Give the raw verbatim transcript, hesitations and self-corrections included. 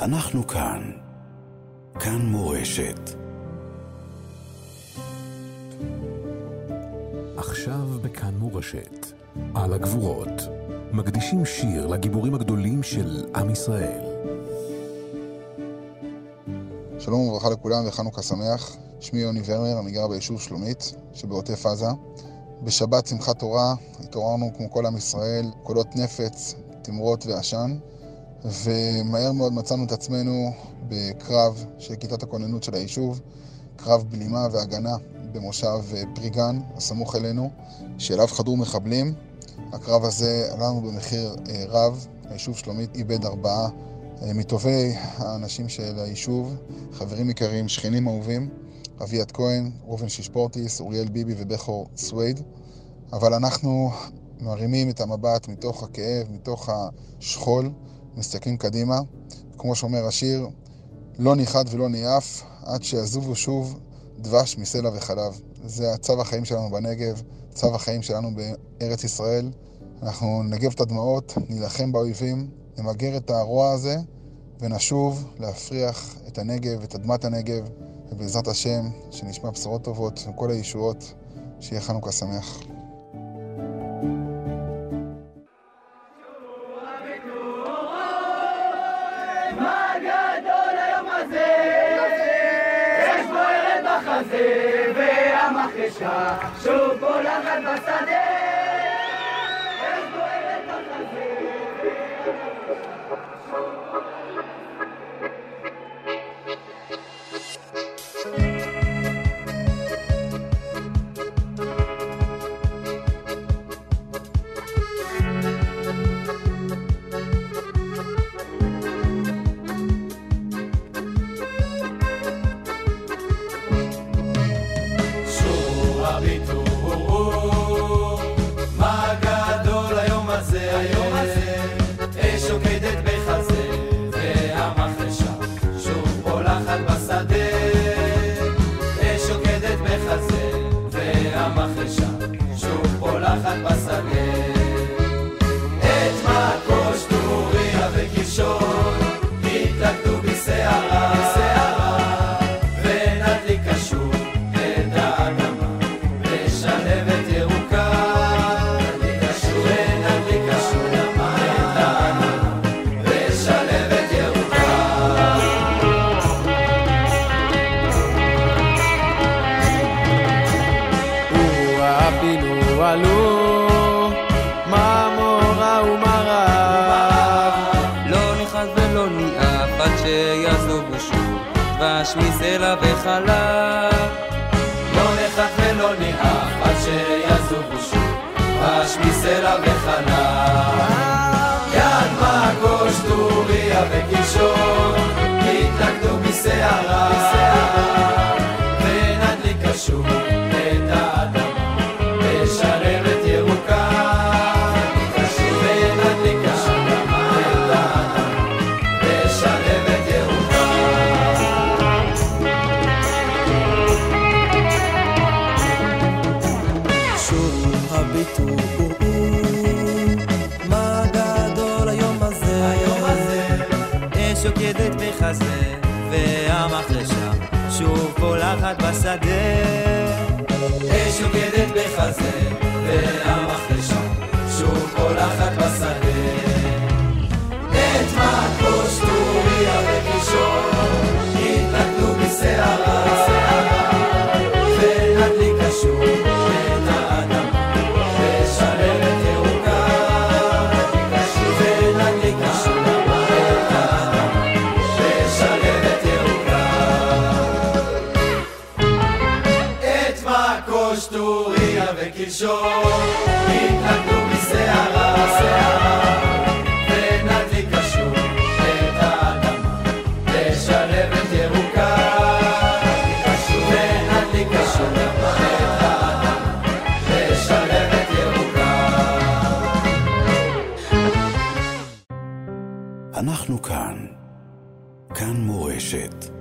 אנחנו כאן, כאן מורשת. עכשיו בכאן מורשת, על הגבורות, מקדישים שיר לגיבורים הגדולים של עם ישראל. שלום וברכה לכולם וחנוכה שמח. שמי יוני ורנר, אני גר ביישוב שלומית שבעוטף עזה. בשבת שמחת תורה התעוררנו כמו כל עם ישראל, קולות נפץ, תמרות ועשן, ומהר מאוד מצאנו את עצמנו בקרב של כיתת הכוננות של היישוב, קרב בלימה והגנה במושב פריגן הסמוך אלינו, שאליו חדרו מחבלים. הקרב הזה עלינו במחיר רב, היישוב שלומית איבד ארבעה מטובי האנשים של היישוב, חברים יקרים, שכנים אהובים, אביעד כהן, רובן שישפורטיס, אוריאל ביבי ובכור סוויד. אבל אנחנו מרימים את המבט מתוך הכאב, מתוך השכול, מסתכלים קדימה, כמו שאומר השיר, לא ניחד ולא ניאף, עד שיזובו שוב דבש מסלע וחלב. זה צו החיים שלנו בנגב, צו החיים שלנו בארץ ישראל. אנחנו נגב את הדמעות, נלחם באויבים, נמגר את הרוע הזה, ונשוב להפריח את הנגב, את אדמת הנגב, ובעזרת השם, שנשמע בשורות טובות וכל הישועות, שיהיה חנוכה שמח. והמחשה שוב פולחת בשדה, יש בוערת בחזה. דבש מסלע וחלב, לא נחת ולא נאף, עד שיזובו שוב דבש מסלע וחלב. יד מקוש טוריה וקישון התלכדו בשערה, ונדליקה שוב את האדמה בשלהבת ירוקה. שוקדת בחזה, והמחרשה שוב פולחת בשדה. אש שוקדת בחזה, והמחרשה שוב פולחת בשדה. את מקוש טוריה וקישון התלכדו בשערה, ונדליקה שוב את האדמה בשלהבת ירוקה, ונדליקה שוב שטוריה וקישון התלכדו בשערה, ונדליקה שוב את האדמה בשלהבת ירוקה, ונדליקה שוב את האדמה בשלהבת ירוקה. אנחנו כאן, כאן מורשת.